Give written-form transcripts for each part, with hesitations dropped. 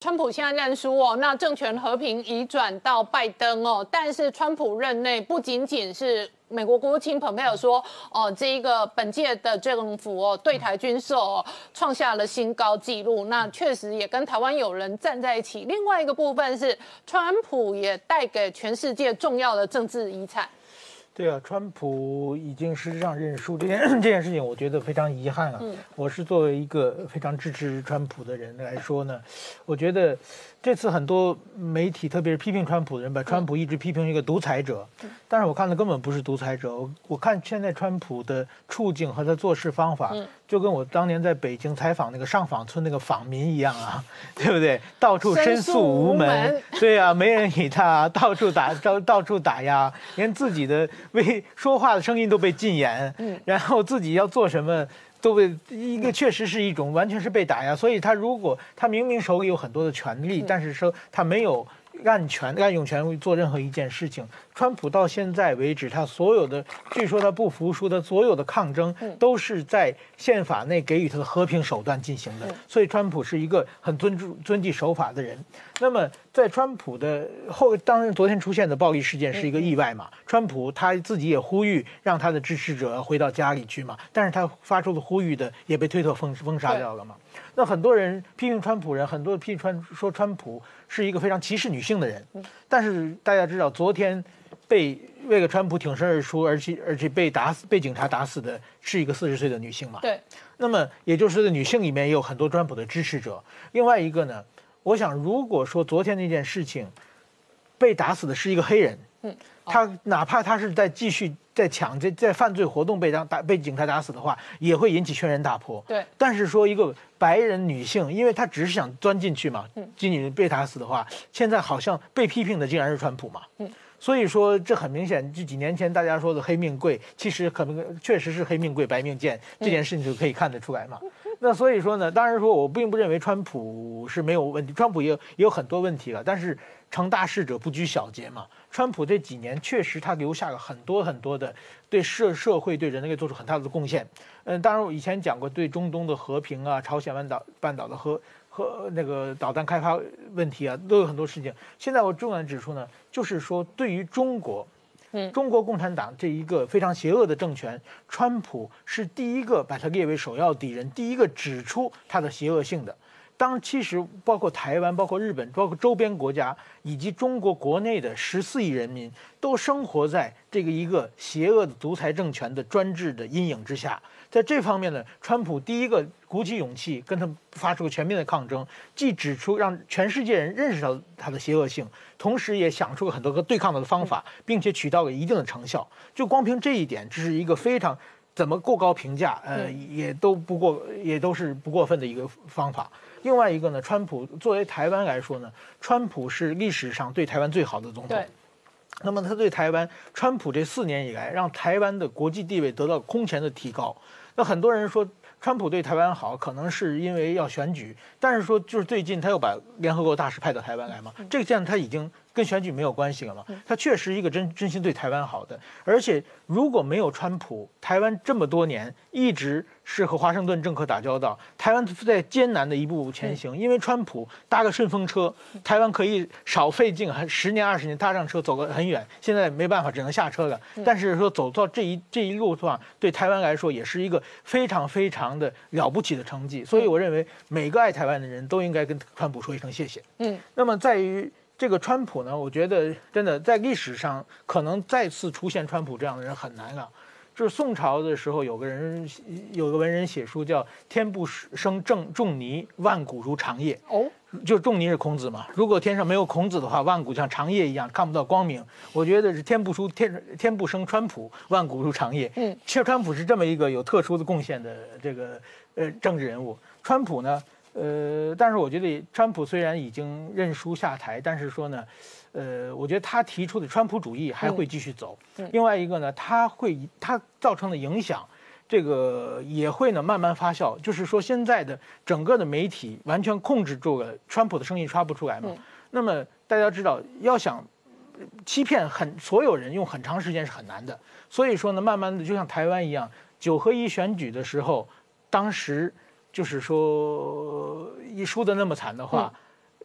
川普现在认输哦，那政权和平移转到拜登哦，但是川普任内不仅仅是美国国务卿蓬佩奥说哦，这一个本届的政府哦对台军售哦创下了新高纪录，那确实也跟台湾友人站在一起。另外一个部分是，川普也带给全世界重要的政治遗产。对啊，川普已经事实上认输这件事情，我觉得非常遗憾啊。我是作为一个非常支持川普的人来说呢，我觉得这次很多媒体，特别是批评川普的人，把川普一直批评一个独裁者，但是我看的根本不是独裁者。我看现在川普的处境和他做事方法，就跟我当年在北京采访那个上访村那个访民一样啊，对不对？到处申诉无门，对啊，没人理他，到处打压，连自己的。为说话的声音都被禁言，然后自己要做什么都被一个确实是一种完全是被打压，所以他如果他明明手里有很多的权利，但是说他没有按用权做任何一件事情。川普到现在为止，他所有的据说他不服输的所有的抗争，都是在宪法内给予他的和平手段进行的。所以川普是一个很遵纪守法的人。那么在川普的后，当然昨天出现的暴力事件是一个意外嘛。川普他自己也呼吁让他的支持者回到家里去嘛，但是他发出的呼吁的也被推特封杀掉了嘛。那很多人批评川普人，很多批评说川普是一个非常歧视女性的人，但是大家知道，昨天被为了川普挺身而出，而且被警察打死的是一个40岁的女性嘛。对。那么也就是女性里面也有很多川普的支持者。另外一个呢，我想如果说昨天那件事情被打死的是一个黑人，他哪怕他是在继续。在抢劫、在犯罪活动被警察打死的话，也会引起轩然大波。对，但是说一个白人女性，因为她只是想钻进去嘛，进去被打死的话，现在好像被批评的竟然是川普嘛。所以说这很明显，这几年前大家说的黑命贵，其实可能确实是黑命贵白命贱这件事情就可以看得出来嘛。那所以说呢，当然说我并不认为川普是没有问题，川普也有很多问题了，但是成大事者不拘小节嘛。川普这几年确实他留下了很多很多的对社会对人类做出很大的贡献。当然我以前讲过对中东的和平啊，朝鲜半岛的和那个导弹开发问题啊，都有很多事情。现在我重点指出呢，就是说对于中国共产党这一个非常邪恶的政权，川普是第一个把它列为首要敌人，第一个指出它的邪恶性的。当其实包括台湾、包括日本、包括周边国家以及中国国内的14亿人民都生活在这个一个邪恶的独裁政权的专制的阴影之下。在这方面呢，川普第一个鼓起勇气跟他们发出全面的抗争，既指出让全世界人认识到他的邪恶性，同时也想出了很多个对抗的方法，并且取到了一定的成效。就光凭这一点，这是一个非常怎么过高评价，也都是不过分的一个方法。另外一个呢，川普作为台湾来说呢，川普是历史上对台湾最好的总统。那么他对台湾，川普这4年以来，让台湾的国际地位得到空前的提高。那很多人说川普对台湾好，可能是因为要选举，但是说就是最近他又把联合国大使派到台湾来嘛，这个这样他已经跟选举没有关系了嘛，他确实一个真心对台湾好的。而且如果没有川普，台湾这么多年一直是和华盛顿政客打交道，台湾在艰难的一步步前行，因为川普搭个顺风车，台湾可以少费劲，10年20年搭上车走个很远，现在没办法只能下车了。但是说走到这一路上，对台湾来说也是一个非常非常的了不起的成绩。所以我认为每个爱台湾的人都应该跟川普说一声谢谢。那么在于这个川普呢，我觉得真的在历史上可能再次出现川普这样的人很难了。就是宋朝的时候，有个文人写书叫“天不生仲尼，万古如长夜”。哦，就仲尼是孔子嘛。如果天上没有孔子的话，万古像长夜一样看不到光明。我觉得是天不生川普，万古如长夜。川普是这么一个有特殊的贡献的这个政治人物。川普呢，但是我觉得川普虽然已经认输下台，但是说呢。我觉得他提出的川普主义还会继续走。另外一个呢，他造成的影响，这个也会呢慢慢发酵。就是说，现在的整个的媒体完全控制住了川普的声音，刷不出来嘛。那么大家知道，要想欺骗所有人用很长时间是很难的。所以说呢，慢慢的就像台湾一样，9合1选举的时候，当时就是说一输得那么惨的话。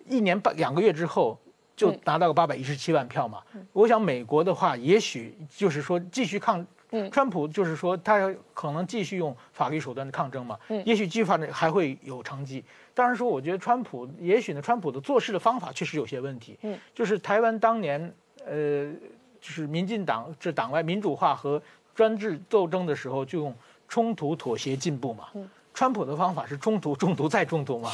1年半2个月之后就拿到个817万票嘛。我想美国的话，也许就是说继续抗。 川普就是说，他可能继续用法律手段的抗争嘛，也许继续发展还会有成绩。当然说，我觉得川普也许呢，川普的做事的方法确实有些问题。就是台湾当年，就是民进党这党外民主化和专制斗争的时候，就用冲突、妥协、进步嘛。川普的方法是冲突、中毒再中毒嘛，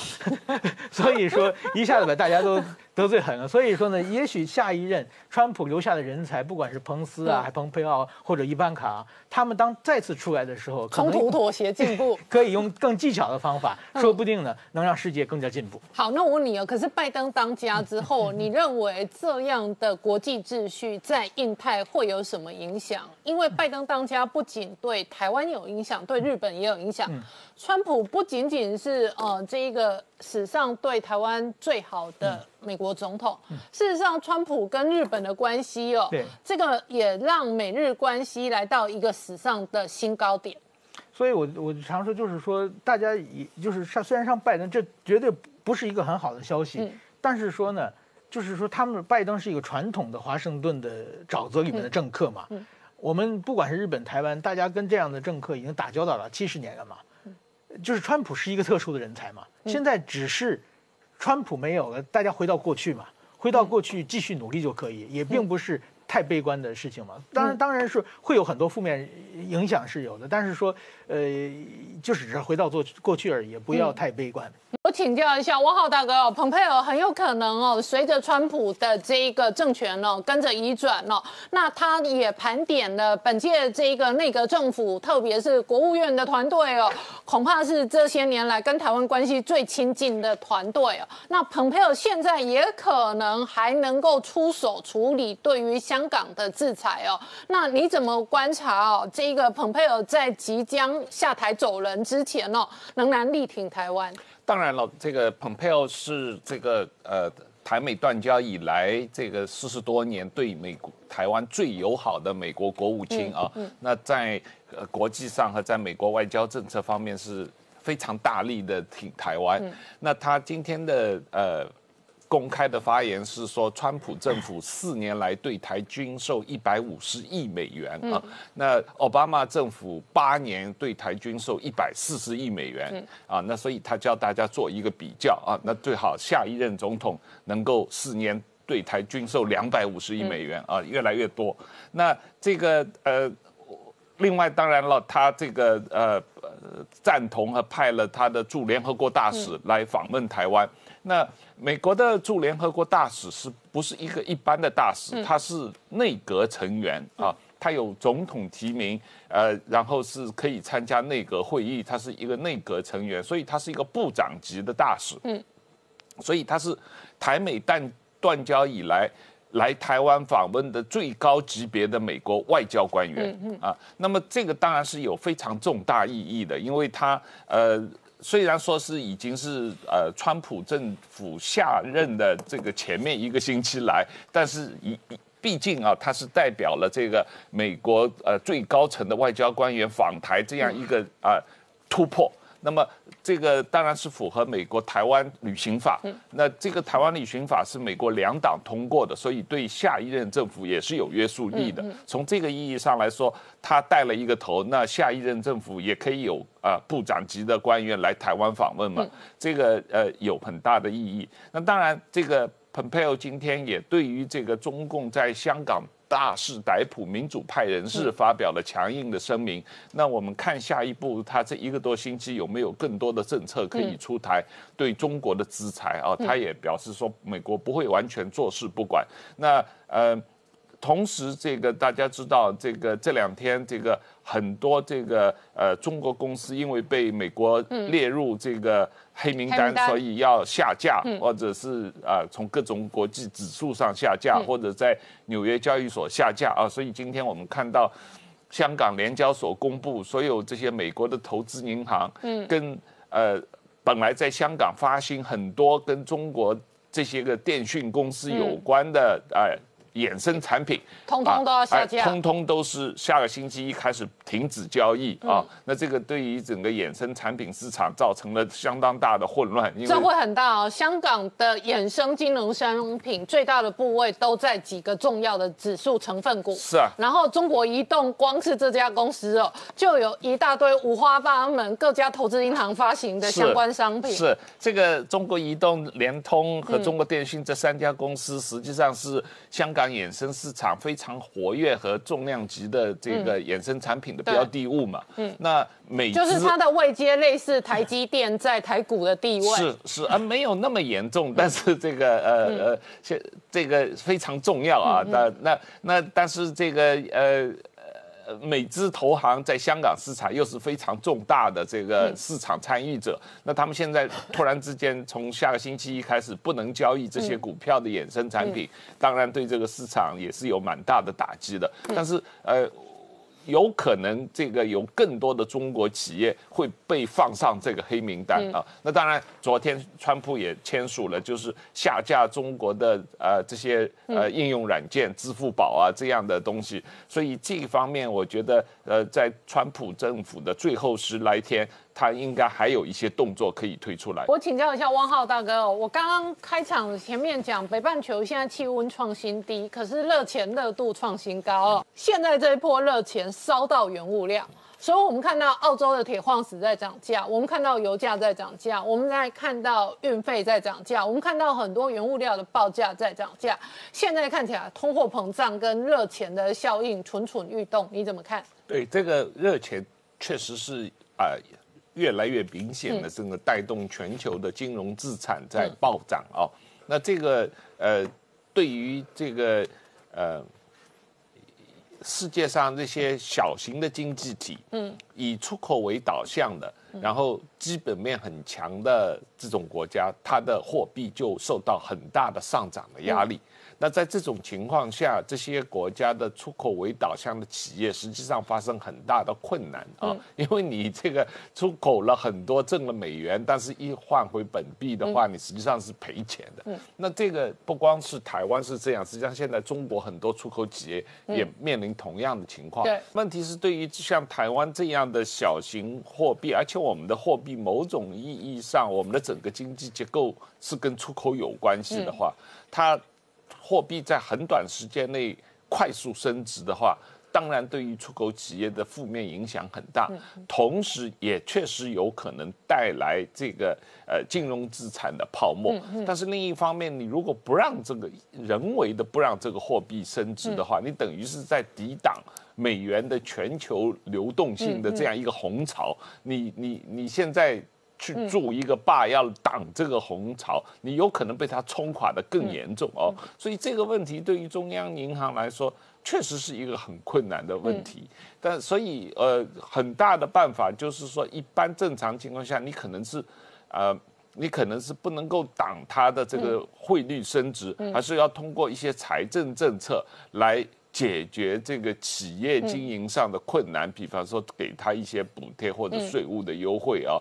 所以说一下子把大家都得罪狠了。所以说呢，也许下一任川普留下的人才，不管是彭斯啊、还蓬佩奥或者伊班卡、他们当再次出来的时候，冲突、妥协、进步，可以用更技巧的方法，说不定呢能让世界更加进步。好，那我问你啊，可是拜登当家之后，你认为这样的国际秩序在印太会有什么影响？因为拜登当家不仅对台湾有影响，对日本也有影响。川普不仅仅是这一个史上对台湾最好的美国总统，事实上，川普跟日本的关系这个也让美日关系来到一个史上的新高点。所以我常说，就是说，大家也就是虽然上拜登，这绝对不是一个很好的消息，但是说呢，就是说他们拜登是一个传统的华盛顿的沼泽里面的政客嘛。我们不管是日本、台湾，大家跟这样的政客已经打交道了70年了嘛。 就是川普是一个特殊的人才嘛，现在只是川普没有了，大家回到过去嘛，回到过去继续努力就可以，也并不是太悲观的事情嘛。当然是会有很多负面影响是有的，但是说就只是回到过去而已，也不要太悲观。我请教一下汪浩大哥蓬佩奥很有可能随着川普的这一个政权跟着移转那他也盘点了本届这一个内阁政府，特别是国务院的团队恐怕是这些年来跟台湾关系最亲近的团队那蓬佩奥现在也可能还能够出手处理对于香港的制裁那你怎么观察这一个蓬佩奥在即将下台走人之前仍然力挺台湾？ 当然了，这个蓬佩奥是这个台美断交以来这个40多年对美国台湾最友好的美国国务卿那在国际上和在美国外交政策方面是非常大力的挺台湾。那他今天的公开的发言是说，川普政府4年来对台军售150亿美元那奥巴马政府8年对台军售140亿美元那所以他叫大家做一个比较那最好下一任总统能够4年对台军售250亿美元越来越多。那这个另外当然了，他这个赞同和派了他的驻联合国大使来访问台湾。那美国的驻联合国大使是不是一个一般的大使？他是内阁成员他有总统提名，然后是可以参加内阁会议，他是一个内阁成员，所以他是一个部长级的大使。所以他是台美断交以来来台湾访问的最高级别的美国外交官员那么这个当然是有非常重大意义的，因为他虽然说是已经是川普政府下任的这个前面1个星期来，但是毕竟他是代表了这个美国最高层的外交官员访台这样一个突破。那么这个当然是符合美国台湾旅行法。那这个台湾旅行法是美国2党通过的，所以对下一任政府也是有约束力的。从这个意义上来说，他带了一个头，那下一任政府也可以有部长级的官员来台湾访问嘛。这个有很大的意义。那当然，这个蓬佩奥今天也对于这个中共在香港 大肆逮捕民主派人士，发表了强硬的声明。那我们看下一步，他这1个多星期有没有更多的政策可以出台对中国的制裁他也表示说，美国不会完全坐视不管。那同时这个大家知道，这个这2天这个很多这个中国公司因为被美国列入这个 黑名单，所以要下架，或者是从各种国际指数上下架，或者在纽约交易所下架所以今天我们看到，香港联交所公布所有这些美国的投资银行，跟本来在香港发行很多跟中国这些个电讯公司有关的衍生产品，通通都要下架，通通都是下个星期一开始停止交易啊。那这个对于整个衍生产品市场造成了相当大的混乱，这会很大哦。香港的衍生金融商品最大的部位都在几个重要的指数成分股，是啊。然后中国移动光是这家公司哦，就有一大堆五花八门各家投资银行发行的相关商品，是这个中国移动、联通和中国电信这三家公司实际上是香港衍生市场非常活跃和重量级的这个衍生产品的标的物嘛。嗯，那每就是它的位阶类似台积电在台股的地位，是是啊，没有那么严重，但是这个这个非常重要啊。但是这个美资投行在香港市场又是非常重大的这个市场参与者，那他们现在突然之间从下个星期一开始不能交易这些股票的衍生产品，当然对这个市场也是有蛮大的打击的。但是有可能这个有更多的中国企业会被放上这个黑名单啊。那当然，昨天川普也签署了，就是下架中国的这些应用软件、支付宝啊这样的东西。所以这一方面，我觉得在川普政府的最后10来天。他应该还有一些动作可以推出来。我请教一下汪浩大哥哦，我刚刚开场前面讲北半球现在气温创新低，可是热钱热度创新高哦。现在这一波热钱烧到原物料，所以我们看到澳洲的铁矿石在涨价，我们看到油价在涨价，我们再看到运费在涨价，我们看到很多原物料的报价在涨价。现在看起来通货膨胀跟热钱的效应蠢蠢欲动，你怎么看？对，这个热钱确实是越来越明显的，整个带动全球的金融资产在暴涨啊。那这个对于这个世界上这些小型的经济体，以出口为导向的，然后基本面很强的这种国家，它的货币就受到很大的上涨的压力。那在这种情况下，这些国家的出口为导向的企业实际上发生很大的困难啊，因为你这个出口了很多，挣了美元，但是一换回本币的话，你实际上是赔钱的。那这个不光是台湾是这样，实际上现在中国很多出口企业也面临同样的情况。问题是对于像台湾这样的小型货币，而且我们的货币某种意义上，我们的整个经济结构是跟出口有关系的话，它货币在很短时间内快速升值的话，当然对于出口企业的负面影响很大，同时也确实有可能带来这个金融资产的泡沫。但是另一方面，你如果不让这个人为的不让这个货币升值的话，你等于是在抵挡美元的全球流动性的这样一个红潮。你现在去筑一个坝要挡这个红潮，你有可能被它冲垮得更严重哦。所以这个问题对于中央银行来说，确实是一个很困难的问题。但所以很大的办法就是说，一般正常情况下，你可能是不能够挡它的这个汇率升值，而是要通过一些财政政策来解决这个企业经营上的困难，比方说给他一些补贴或者税务的优惠啊。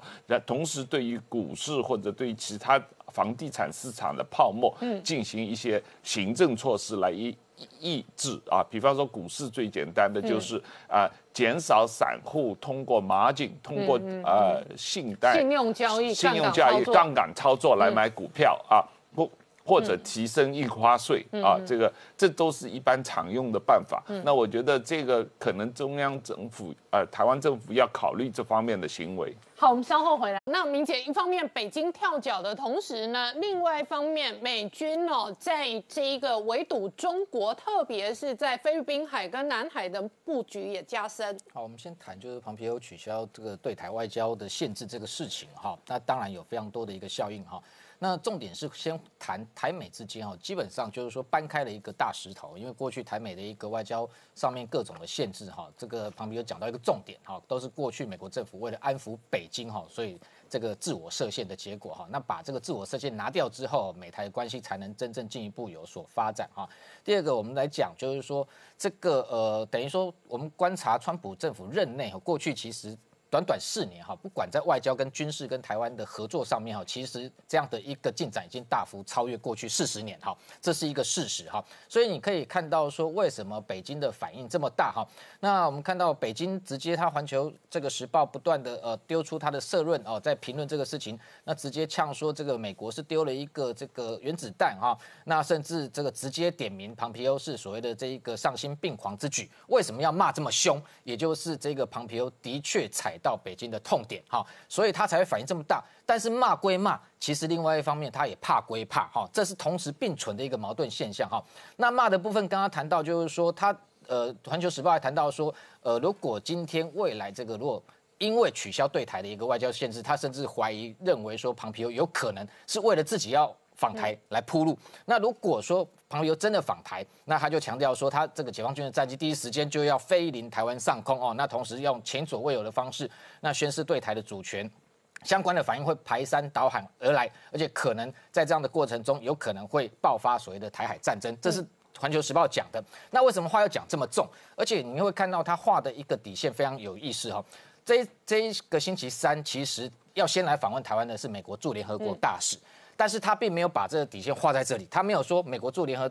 同时对于股市或者对其他房地产市场的泡沫进行一些行政措施来抑制啊。比方说股市最简单的就是减少散户通过margin、通过信贷、信用交易、杠杆操作来买股票啊。或者提升印花税啊，这都是一般常用的办法。那我觉得这个可能中央政府台湾政府要考虑这方面的行为。好，我们稍后回来。那明姐，一方面北京跳脚的同时呢，另外一方面美军在这一个围堵中国，特别是在菲律宾海跟南海的布局也加深。好，我们先谈就是庞培欧取消这个对台外交的限制这个事情哈，那当然有非常多的一个效应哈。那重点是先谈台美之间基本上就是说搬开了一个大石头，因为过去台美的一个外交上面各种的限制这个旁边有讲到一个重点都是过去美国政府为了安抚北京所以这个自我设限的结果那把这个自我设限拿掉之后，美台关系才能真正进一步有所发展第二个，我们来讲就是说这个等于说我们观察川普政府任内过去其实短短4年哈，不管在外交跟军事跟台湾的合作上面哈，其实这样的一个进展已经大幅超越过去40年哈，这是一个事实哈。所以你可以看到说，为什么北京的反应这么大哈？那我们看到北京直接他环球这个时报不断的丢出他的社论哦，在评论这个事情，那直接呛说这个美国是丢了一个这个原子弹哈，那甚至这个直接点名庞皮欧是所谓的这一个丧心病狂之举，为什么要骂这么凶？也就是这个庞皮欧的确踩到北京的痛点哈，所以他才会反应这么大。但是骂归骂，其实另外一方面他也怕归怕哈，这是同时并存的一个矛盾现象哈。那骂的部分刚刚谈到，就是说他环球时报还谈到说，如果今天未来这个如果因为取消对台的一个外交限制，他甚至怀疑认为说庞皮欧有可能是为了自己要访台来铺路。那如果说庞皮欧真的访台，那他就强调说，他这个解放军的战机第一时间就要飞临台湾上空哦，那同时用前所未有的方式，那宣示对台的主权。相关的反应会排山倒海而来，而且可能在这样的过程中，有可能会爆发所谓的台海战争，这是环球时报讲的。那为什么话要讲这么重？而且你会看到他画的一个底线非常有意思哈。这一个星期三，其实要先来访问台湾的是美国驻联合国大使。但是他并没有把这个底线画在这里，他没有说美国驻联合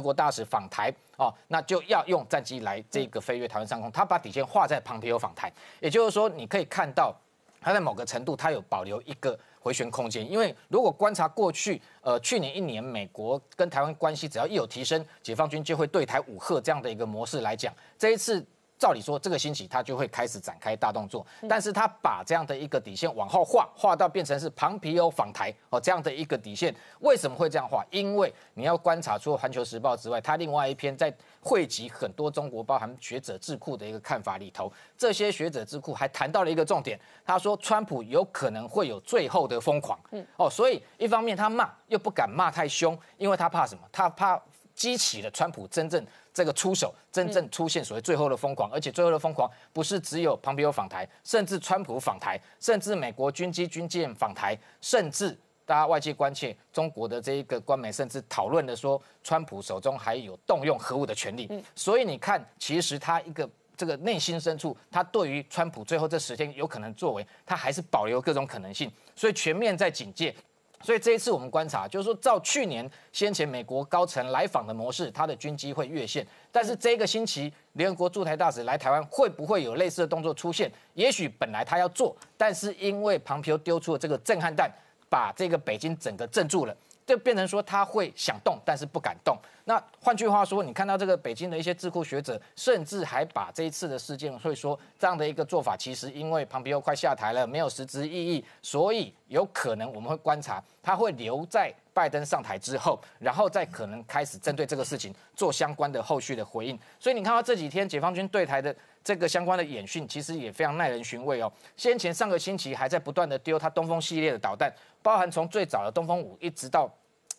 国大使访台哦，那就要用战机来这个飞越台湾上空，他把底线画在庞皮欧访台，也就是说，你可以看到他在某个程度他有保留一个回旋空间，因为如果观察过去，去年1年美国跟台湾关系只要一有提升，解放军就会对台武吓这样的一个模式来讲，这一次。照理说，这个星期他就会开始展开大动作，但是他把这样的一个底线往后画到变成是庞皮欧访台哦这样的一个底线，为什么会这样画？因为你要观察除了《环球时报》之外，他另外一篇在汇集很多中国包含学者智库的一个看法里头，这些学者智库还谈到了一个重点，他说川普有可能会有最后的疯狂，哦，所以一方面他骂又不敢骂太凶，因为他怕什么？他怕激起了川普真正。这个出手真正出现所谓最后的疯狂，而且最后的疯狂不是只有庞皮欧访台，甚至川普访台，甚至美国军机军舰访台，甚至大家外界关切中国的这一个官媒甚至讨论的说，川普手中还有动用核武的权利。所以你看，其实他一个这个内心深处，他对于川普最后这10天有可能作为，他还是保留各种可能性，所以全面在警戒。所以这一次我们观察，就是说，照去年先前美国高层来访的模式，他的军机会越线。但是这个星期，联合国驻台大使来台湾，会不会有类似的动作出现？也许本来他要做，但是因为庞皮欧丢出了这个震撼弹，把这个北京整个镇住了，就变成说他会想动，但是不敢动。那换句话说，你看到这个北京的一些智库学者，甚至还把这一次的事件会说这样的一个做法，其实因为庞皮欧快下台了，没有实质意义，所以有可能我们会观察，他会留在拜登上台之后，然后再可能开始针对这个事情做相关的后续的回应。所以你看到这几天解放军对台的这个相关的演训，其实也非常耐人寻味哦。先前上个星期还在不断的丢他东风系列的导弹，包含从最早的东风5一直到。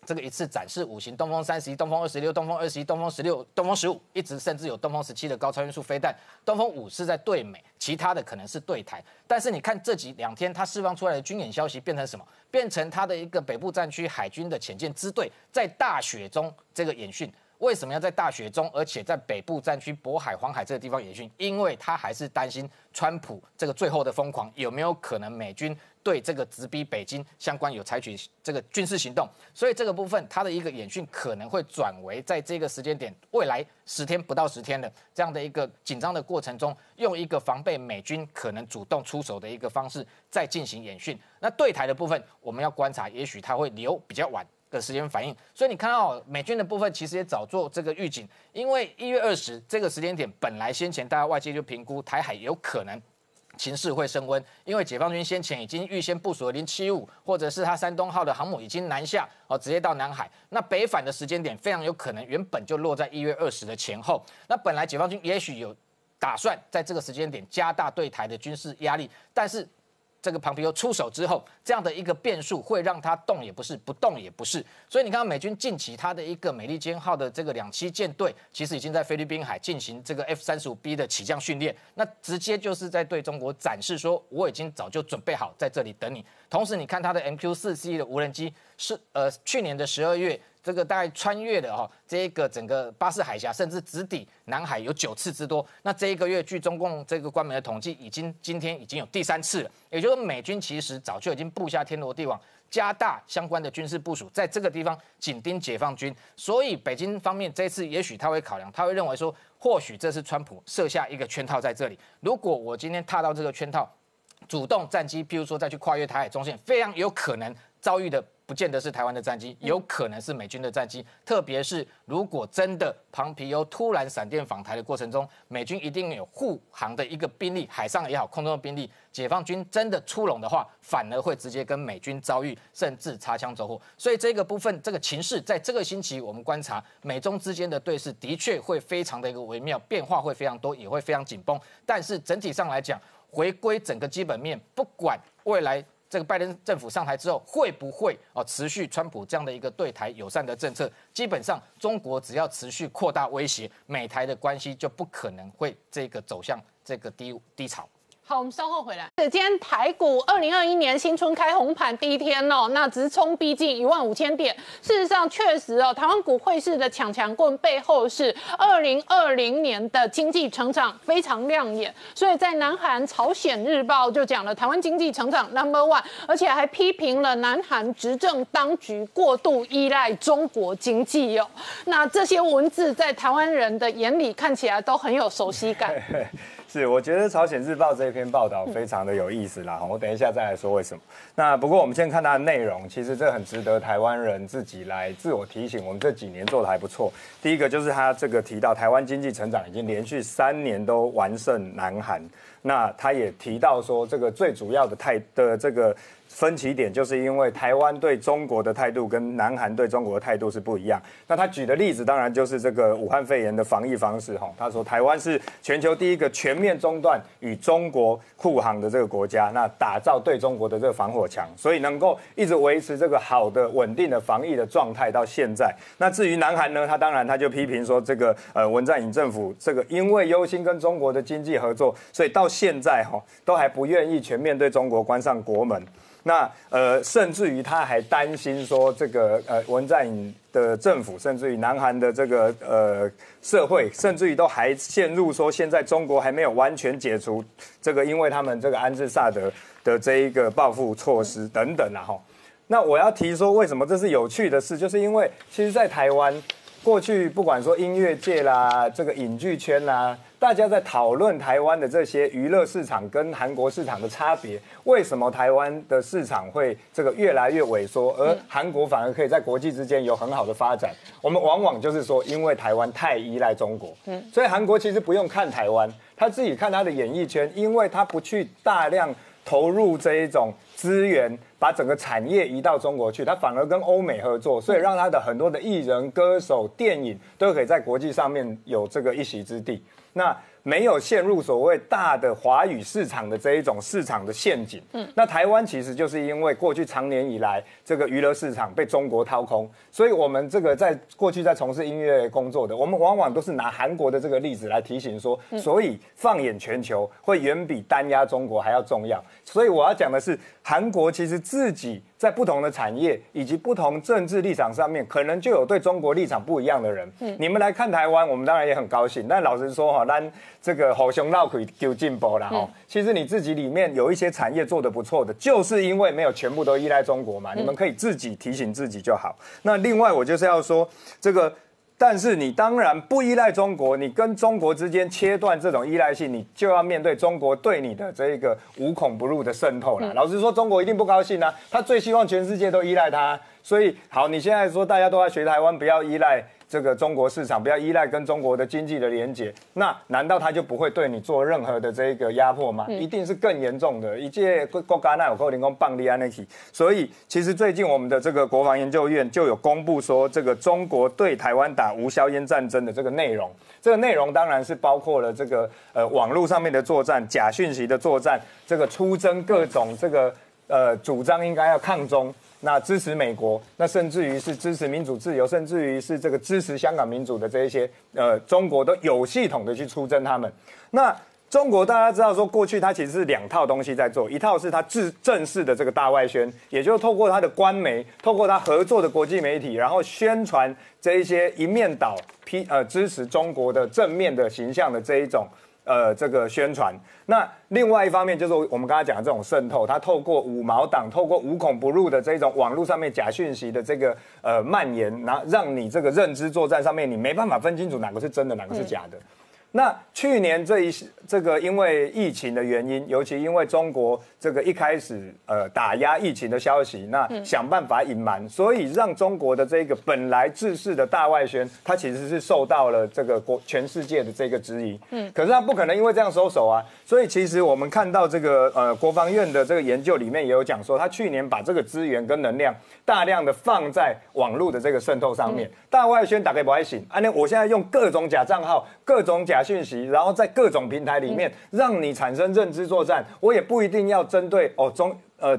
这个一次展示5型东风31、东风26、东风21、东风16、东风15，一直甚至有东风17的高超音速飞弹。东风5是在对美，其他的可能是对台。但是你看这2天它释放出来的军演消息变成什么？变成它的一个北部战区海军的潜舰支队在大雪中这个演训。为什么要在大雪中，而且在北部战区渤海、黄海这个地方演训？因为他还是担心川普这个最后的疯狂有没有可能美军。对这个直逼北京相关有采取这个军事行动，所以这个部分它的一个演训可能会转为在这个时间点，未来10天不到10天的这样的一个紧张的过程中，用一个防备美军可能主动出手的一个方式再进行演训。那对台的部分，我们要观察，也许它会留比较晚的时间反应。所以你看到美军的部分其实也早做这个预警，因为1月20这个时间点，本来先前大家外界就评估台海有可能。情势会升温，因为解放军先前已经预先部署了075，或者是他山东号的航母已经南下哦，直接到南海。那北返的时间点非常有可能原本就落在1月20的前后。那本来解放军也许有打算在这个时间点加大对台的军事压力，但是这个庞皮欧出手之后，这样的一个变数会让他动也不是，不动也不是。所以你看到美军近期他的一个美利坚号的这个2栖舰队，其实已经在菲律宾海进行这个 F35B 的起降训练，那直接就是在对中国展示说，我已经早就准备好在这里等你。同时，你看他的 MQ4C 的无人机是去年的12月这个大概穿越了这个整个巴士海峡，甚至直抵南海有9次之多。那这一个月，据中共这个官媒的统计，今天已经有第3次了。也就是说，美军其实早就已经布下天罗地网，加大相关的军事部署，在这个地方紧盯解放军。所以北京方面这次也许他会考量，他会认为说，或许这是川普设下一个圈套在这里。如果我今天踏到这个圈套，主动战机，譬如说再去跨越台海中线，非常有可能遭遇的。 不见得是台湾的战机，有可能是美军的战机。特别是如果真的庞皮欧突然闪电访台的过程中，美军一定有护航的一个兵力，海上也好，空中的兵力。解放军真的出笼的话，反而会直接跟美军遭遇，甚至擦枪走火。所以这个部分，这个情势在这个星期我们观察，美中之间的对峙的确会非常的一个微妙，变化会非常多，也会非常紧绷。但是整体上来讲，回归整个基本面，不管未来。 这个拜登政府上台之后，会不会持续川普这样的一个对台友善的政策？基本上，中国只要持续扩大威胁，美台的关系就不可能会这个走向这个低潮。好，我们稍后回来。今天台股2021年新春开红盘第一天哦，那直冲逼近15000点。事实上，确实哦，台湾股汇市的强棍背后是2020年的经济成长非常亮眼。所以在南韩《朝鲜日报》就讲了台湾经济成长 No.1， 而且还批评了南韩执政当局过度依赖中国经济哦。那这些文字在台湾人的眼里看起来都很有熟悉感。是，我觉得《朝鲜日报》这篇报道非常的有意思啦，我等一下再来说为什么。那不过我们先看它的内容，其实这很值得台湾人自己来自我提醒，我们这几年做的还不错。第一个就是它这个提到台湾经济成长已经连续3年都完胜南韩，那它也提到说这个最主要的这个。 分歧点就是因为台湾对中国的态度跟南韩对中国的态度是不一样。那他举的例子当然就是这个武汉肺炎的防疫方式吼。他说台湾是全球第一个全面中断与中国护航的这个国家，那打造对中国的这个防火墙，所以能够一直维持这个好的稳定的防疫的状态到现在。那至于南韩呢，他就批评说这个文在寅政府这个因为忧心跟中国的经济合作，所以到现在吼都还不愿意全面对中国关上国门。 那甚至于他还担心说，这个文在寅的政府，甚至于南韩的这个社会，甚至于都还陷入说，现在中国还没有完全解除这个，因为他们这个安置萨德的这一个报复措施等等啦吼。那我要提说，为什么这是有趣的事，就是因为其实，在台湾过去不管说音乐界啦，这个影剧圈啦。 大家在讨论台湾的这些娱乐市场跟韩国市场的差别，为什么台湾的市场会这个越来越萎缩，而韩国反而可以在国际之间有很好的发展？我们往往就是说，因为台湾太依赖中国，所以韩国其实不用看台湾，他自己看他的演艺圈，因为他不去大量投入这一种资源，把整个产业移到中国去，他反而跟欧美合作，所以让他的很多的艺人、歌手、电影都可以在国际上面有这个一席之地。 那没有陷入所谓大的华语市场的这一种市场的陷阱。那台湾其实就是因为过去长年以来，这个娱乐市场被中国掏空，所以我们这个在过去在从事音乐工作的，我们往往都是拿韩国的这个例子来提醒说，所以放眼全球会远比单压中国还要重要。所以我要讲的是，韩国其实自己。 在不同的产业以及不同政治立场上面，可能就有对中国立场不一样的人。你们来看台湾，我们当然也很高兴。但老实说哈，咱这个好熊闹鬼丢进步啦哈。其实你自己里面有一些产业做得不错的，就是因为没有全部都依赖中国嘛。你们可以自己提醒自己就好。那另外我就是要说这个。 但是你当然不依赖中国，你跟中国之间切断这种依赖性，你就要面对中国对你的这个无孔不入的渗透啦。老实说，中国一定不高兴啊，他最希望全世界都依赖他。所以，好，你现在说大家都在学台湾，不要依赖这个中国市场，不要依赖跟中国的经济的连结，那难道他就不会对你做任何的这个压迫吗？一定是更严重的。一届国家那有可能讲放你安那起，所以其实最近我们的这个国防研究院就有公布说，这个中国对台湾打。 无硝烟战争的这个内容，当然是包括了这个网络上面的作战、假讯息的作战，这个出征各种这个主张应该要抗中，那支持美国，那甚至于是支持民主自由，甚至于是这个支持香港民主的这一些中国都有系统的去出征他们。那中国大家知道说，过去它其实是两套东西在做，一套是它正式的这个大外宣，也就是透过它的官媒，透过它合作的国际媒体，然后宣传这一些一面倒支持中国的正面的形象的这一种这个宣传。那另外一方面就是我们刚才讲的这种渗透，它透过五毛党，透过无孔不入的这种网络上面假讯息的这个蔓延，然后让你这个认知作战上面你没办法分清楚哪个是真的，哪个是假的。那去年这个因为疫情的原因，尤其因为中国这个一开始打压疫情的消息，那想办法隐瞒，所以让中国的这个本来制式的大外宣，它其实是受到了这个全世界的这个质疑。可是它不可能因为这样收手啊。所以其实我们看到这个国防院的这个研究里面也有讲说，他去年把这个资源跟能量大量的放在网络的这个渗透上面，大外宣打给不爱醒，我现在用各种假账号、各种假讯息，然后在各种平台里面让你产生认知作战，我也不一定要针对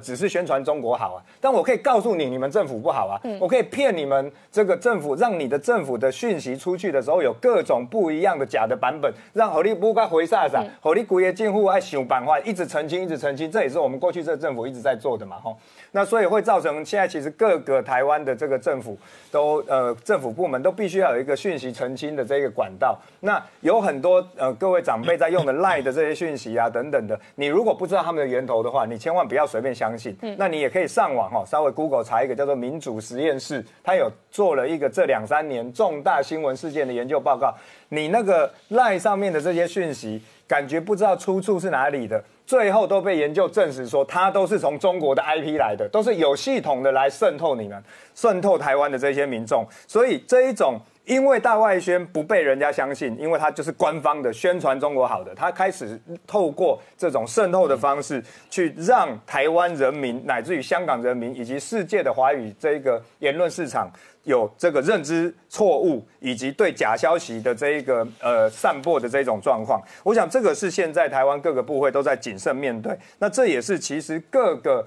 只是宣传中国好啊，但我可以告诉你，你们政府不好啊，我可以骗你们这个政府，让你的政府的讯息出去的时候有各种不一样的假的版本，让侯立波该回啥啥，侯立国也近乎爱想办法一直澄清，一直澄清，这也是我们过去这政府一直在做的嘛，吼。那所以会造成现在其实各个台湾的这个政府都政府部门都必须要有一个讯息澄清的这个管道。那有很多各位长辈在用的 LINE 的这些讯息啊等等的，你如果不知道他们的源头的话，你千万不要随便相信。那你也可以上网稍微 Google 查一个叫做民主实验室，他有做了一个这2-3年重大新闻事件的研究报告。你那个 LINE 上面的这些讯息，感觉不知道出处是哪里的，最后都被研究证实说，它都是从中国的 IP 来的，都是有系统的来渗透你们，渗透台湾的这些民众。所以这一种因为大外宣不被人家相信，因为它就是官方的宣传中国好的，它开始透过这种渗透的方式，去让台湾人民乃至于香港人民以及世界的华语这个言论市场有这个认知错误，以及对假消息的这一个散播的这种状况。我想这个是现在台湾各个部会都在谨慎面对。那这也是其实各个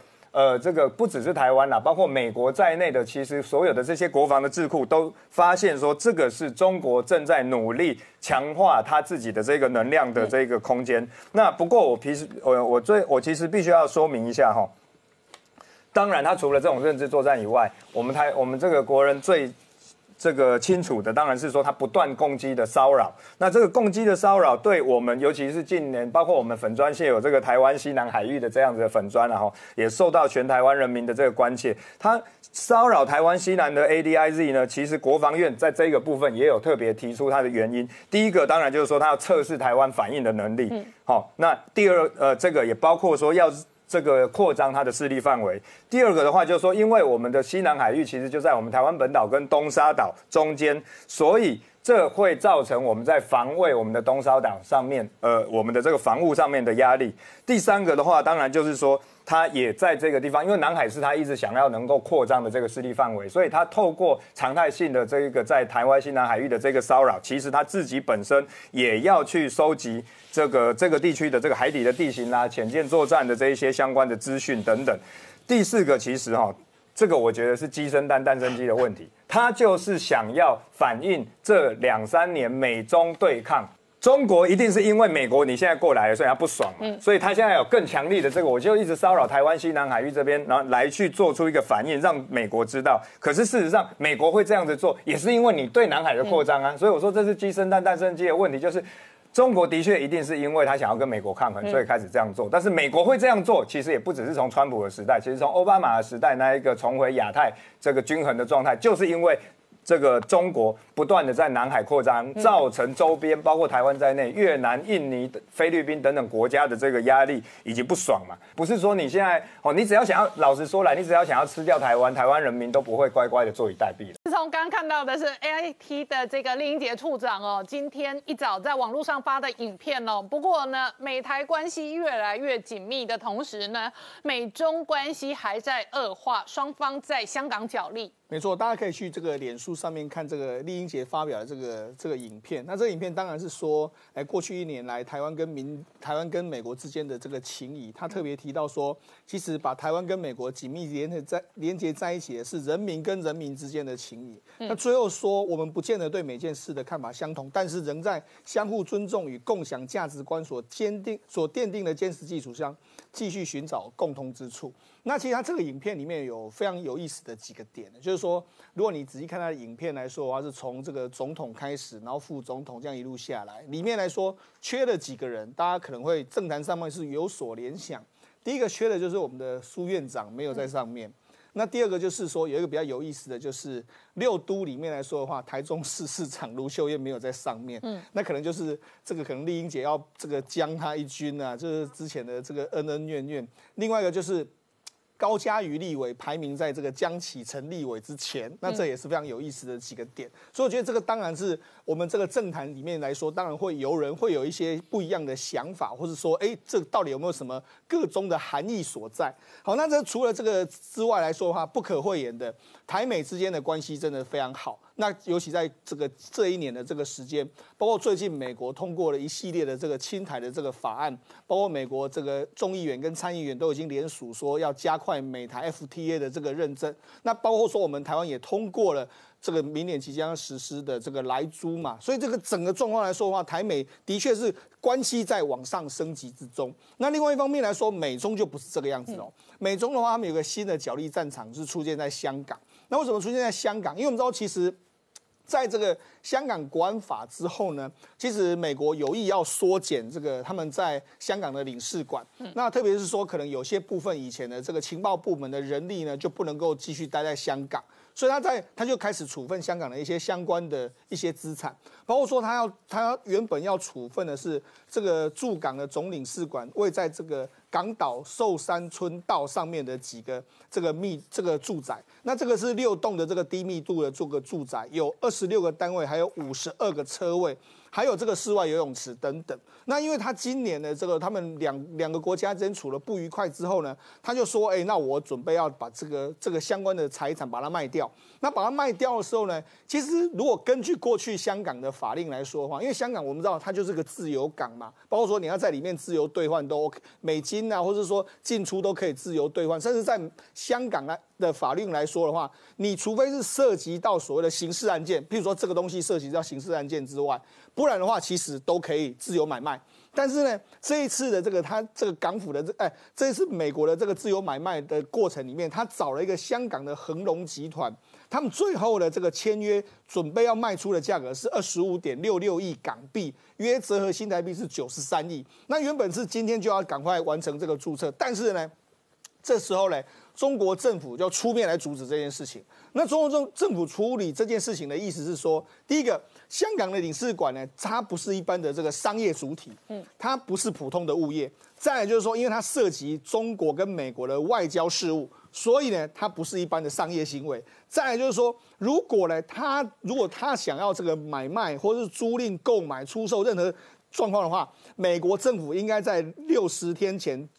这个不只是台湾啦，包括美国在内的，其实所有的这些国防的智库都发现说，这个是中国正在努力强化他自己的这个能量的这个空间。那不过我其实必须要说明一下哈，当然他除了这种认知作战以外，我们这个国人最这个清楚的当然是说它不断攻击的骚扰，那这个攻击的骚扰对我们，尤其是近年，包括我们粉专现有这个台湾西南海域的这样子的粉专啊，也受到全台湾人民的这个关切。它骚扰台湾西南的 ADIZ 呢，其实国防院在这个部分也有特别提出它的原因。第一个当然就是说它要测试台湾反应的能力，那第二这个也包括说要这个扩张它的势力范围。第二个的话，就是说，因为我们的西南海域其实就在我们台湾本岛跟东沙岛中间，所以这会造成我们在防卫我们的东沙岛上面，我们的这个防务上面的压力。第三个的话，当然就是说，它也在这个地方，因为南海是它一直想要能够扩张的这个势力范围，所以它透过常态性的这个在台湾西南海域的这个骚扰，其实它自己本身也要去收集这个地区的这个海底的地形啦、潜舰作战的这一些相关的资讯等等。第四个，其实这个我觉得是鸡生蛋蛋生鸡的问题，它就是想要反映这2-3年美中对抗。中国一定是因为美国你现在过来了，所以他不爽嘛，所以他现在有更强力的这个，我就一直骚扰台湾西南海域这边，然后来去做出一个反应，让美国知道。可是事实上，美国会这样子做，也是因为你对南海的扩张啊。所以我说这是鸡生蛋蛋生鸡的问题，就是中国的确一定是因为他想要跟美国抗衡，所以开始这样做。但是美国会这样做，其实也不只是从川普的时代，其实从奥巴马的时代那一个重回亚太这个均衡的状态，就是因为这个中国不断的在南海扩张，造成周边包括台湾在内、越南、印尼、菲律宾等等国家的这个压力以及不爽嘛。不是说你现在你只要想要，老实说来，你只要想要吃掉台湾，台湾人民都不会乖乖的坐以待毙了。自从刚看到的是 AIT 的这个林英杰处长今天一早在网络上发的影片不过呢，美台关系越来越紧密的同时呢，美中关系还在恶化，双方在香港角力。没错，大家可以去这个脸书上面看这个厉英杰发表的这个影片。那这个影片当然是说，哎，过去一年来台湾跟美国之间的这个情谊，他特别提到说，其实把台湾跟美国紧密连接在一起的是人民跟人民之间的情谊。那最后说，我们不见得对每件事的看法相同，但是仍在相互尊重与共享价值观所奠定的坚实基础上，继续寻找共通之处。那其实他这个影片里面有非常有意思的几个点，就是说，如果你仔细看他的影片来说，他是从这个总统开始，然后副总统这样一路下来，里面来说缺了几个人，大家可能会政坛上面是有所联想。第一个缺的就是我们的苏院长没有在上面。那第二个就是说，有一个比较有意思的就是六都里面来说的话，台中市市长卢秀燕没有在上面，那可能就是这个可能厉英杰要这个将他一军啊，就是之前的这个恩恩怨怨。另外一个就是高嘉瑜立委排名在这个江启臣立委之前，那这也是非常有意思的几个点。所以我觉得这个当然是我们这个政坛里面来说，当然会有人会有一些不一样的想法，或是说，哎，这到底有没有什么各中的含义所在？好，那这除了这个之外来说的话，不可讳言的，台美之间的关系真的非常好。那尤其在这一年的这个时间，包括最近美国通过了一系列的这个亲台的这个法案，包括美国这个众议员跟参议员都已经联署说要加快美台 FTA 的这个认证。那包括说我们台湾也通过了这个明年即将实施的这个莱猪嘛，所以这个整个状况来说的话，台美的确是关系在往上升级之中。那另外一方面来说，美中就不是这个样子哦。美中的话，他们有个新的角力战场是出现在香港。那为什么出现在香港？因为我们知道，其实在这个香港国安法之后呢，其实美国有意要缩减这个他们在香港的领事馆。那特别是说，可能有些部分以前的这个情报部门的人力呢，就不能够继续待在香港。所以他就开始处分香港的一些相关的一些资产，包括说他原本要处分的是这个驻港的总领事馆位在这个港岛寿山村道上面的几个这个住宅。那这个是6栋的这个低密度的这个住宅，有26个单位，还有52个车位，还有这个室外游泳池等等。那因为他今年的这个他们两个国家之间处了不愉快之后呢，他就说，哎，那我准备要把这个相关的财产把它卖掉。那把它卖掉的时候呢，其实如果根据过去香港的法令来说的话，因为香港我们知道它就是个自由港嘛，包括说你要在里面自由兑换都 OK， 美金啊，或者说进出都可以自由兑换，甚至在香港的法律来说的话，你除非是涉及到所谓的刑事案件，譬如说这个东西涉及到刑事案件之外，不然的话其实都可以自由买卖。但是呢，这一次的这个他这个港府的这一次美国的这个自由买卖的过程里面，他找了一个香港的恒隆集团，他们最后的这个签约准备要卖出的价格是25.66亿港币，约折合新台币是93亿。那原本是今天就要赶快完成这个注册，但是呢，这时候呢，中国政府就出面来阻止这件事情。那中国政府处理这件事情的意思是说，第一个，香港的领事馆呢，它不是一般的这个商业主体，它不是普通的物业。再来就是说，因为它涉及中国跟美国的外交事务，所以呢，它不是一般的商业行为。再来就是说，如果他想要这个买卖或是租赁、购买、出售任何状况的话，美国政府应该在60天前，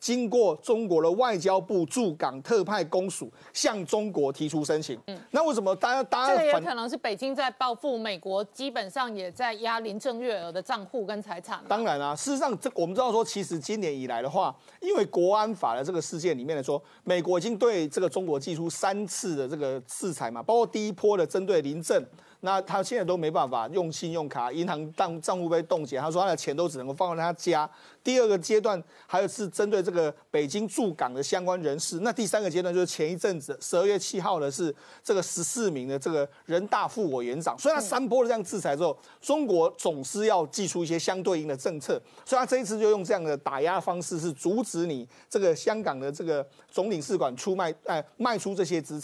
经过中国的外交部驻港特派公署向中国提出申请。那为什么大家这个也可能是北京在报复美国，基本上也在压林郑月娥的账户跟财产。当然啊，事实上我们知道说，其实今年以来的话，因为国安法的这个事件里面来说，美国已经对这个中国寄出3次的这个制裁嘛，包括第一波的针对林郑。那他现在都没办法用信用卡，银行账户被冻结，他说他的钱都只能够放在他家。第二个阶段还有是针对这个北京驻港的相关人士。那第三个阶段就是前一阵子12月7号的是这个14名的这个人大副委员长。所以他3波的这样制裁之后，中国总是要祭出一些相对应的政策，所以他这一次就用这样的打压方式，是阻止你这个香港的这个总领事馆卖出这些资产。